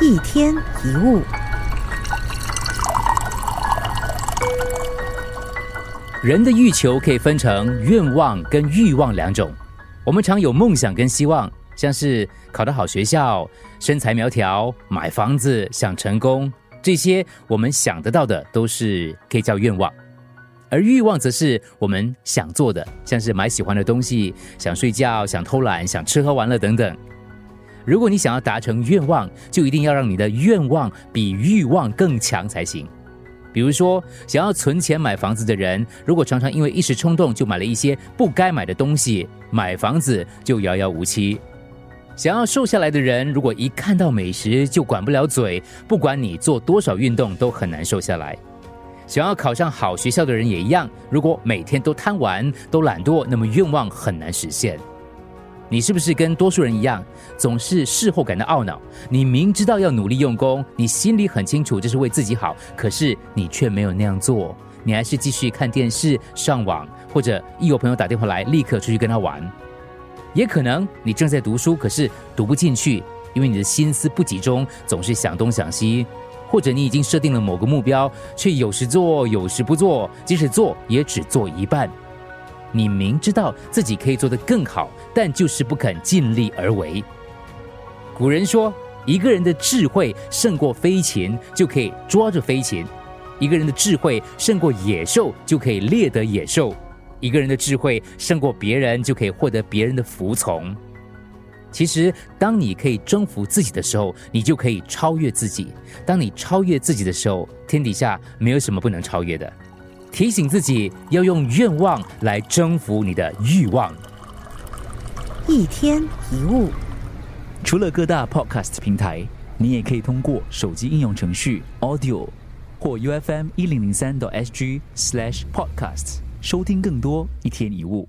一天一物。人的欲求可以分成愿望跟欲望两种。我们常有梦想跟希望，像是考到好学校、身材苗条、买房子、想成功，这些我们想得到的都是可以叫愿望。而欲望则是我们想做的，像是买喜欢的东西、想睡觉、想偷懒、想吃喝玩乐等等。如果你想要达成愿望，就一定要让你的愿望比欲望更强才行。比如说，想要存钱买房子的人，如果常常因为一时冲动就买了一些不该买的东西，买房子就遥遥无期。想要瘦下来的人，如果一看到美食就管不了嘴，不管你做多少运动都很难瘦下来。想要考上好学校的人也一样，如果每天都贪玩、都懒惰，那么愿望很难实现。你是不是跟多数人一样，总是事后感到懊恼？你明知道要努力用功，你心里很清楚这是为自己好，可是你却没有那样做，你还是继续看电视、上网，或者一有朋友打电话来，立刻出去跟他玩。也可能你正在读书，可是读不进去，因为你的心思不集中，总是想东想西。或者你已经设定了某个目标，却有时做，有时不做，即使做，也只做一半。你明知道自己可以做得更好，但就是不肯尽力而为。古人说，一个人的智慧胜过飞禽，就可以抓着飞禽；一个人的智慧胜过野兽，就可以猎得野兽；一个人的智慧胜过别人，就可以获得别人的服从。其实，当你可以征服自己的时候，你就可以超越自己。当你超越自己的时候，天底下没有什么不能超越的。提醒自己要用愿望来征服你的欲望。一天一物。除了各大 podcast 平台，你也可以通过手机应用程序 Audio 或 UFM100.3.SG/podcast 收听更多一天一物。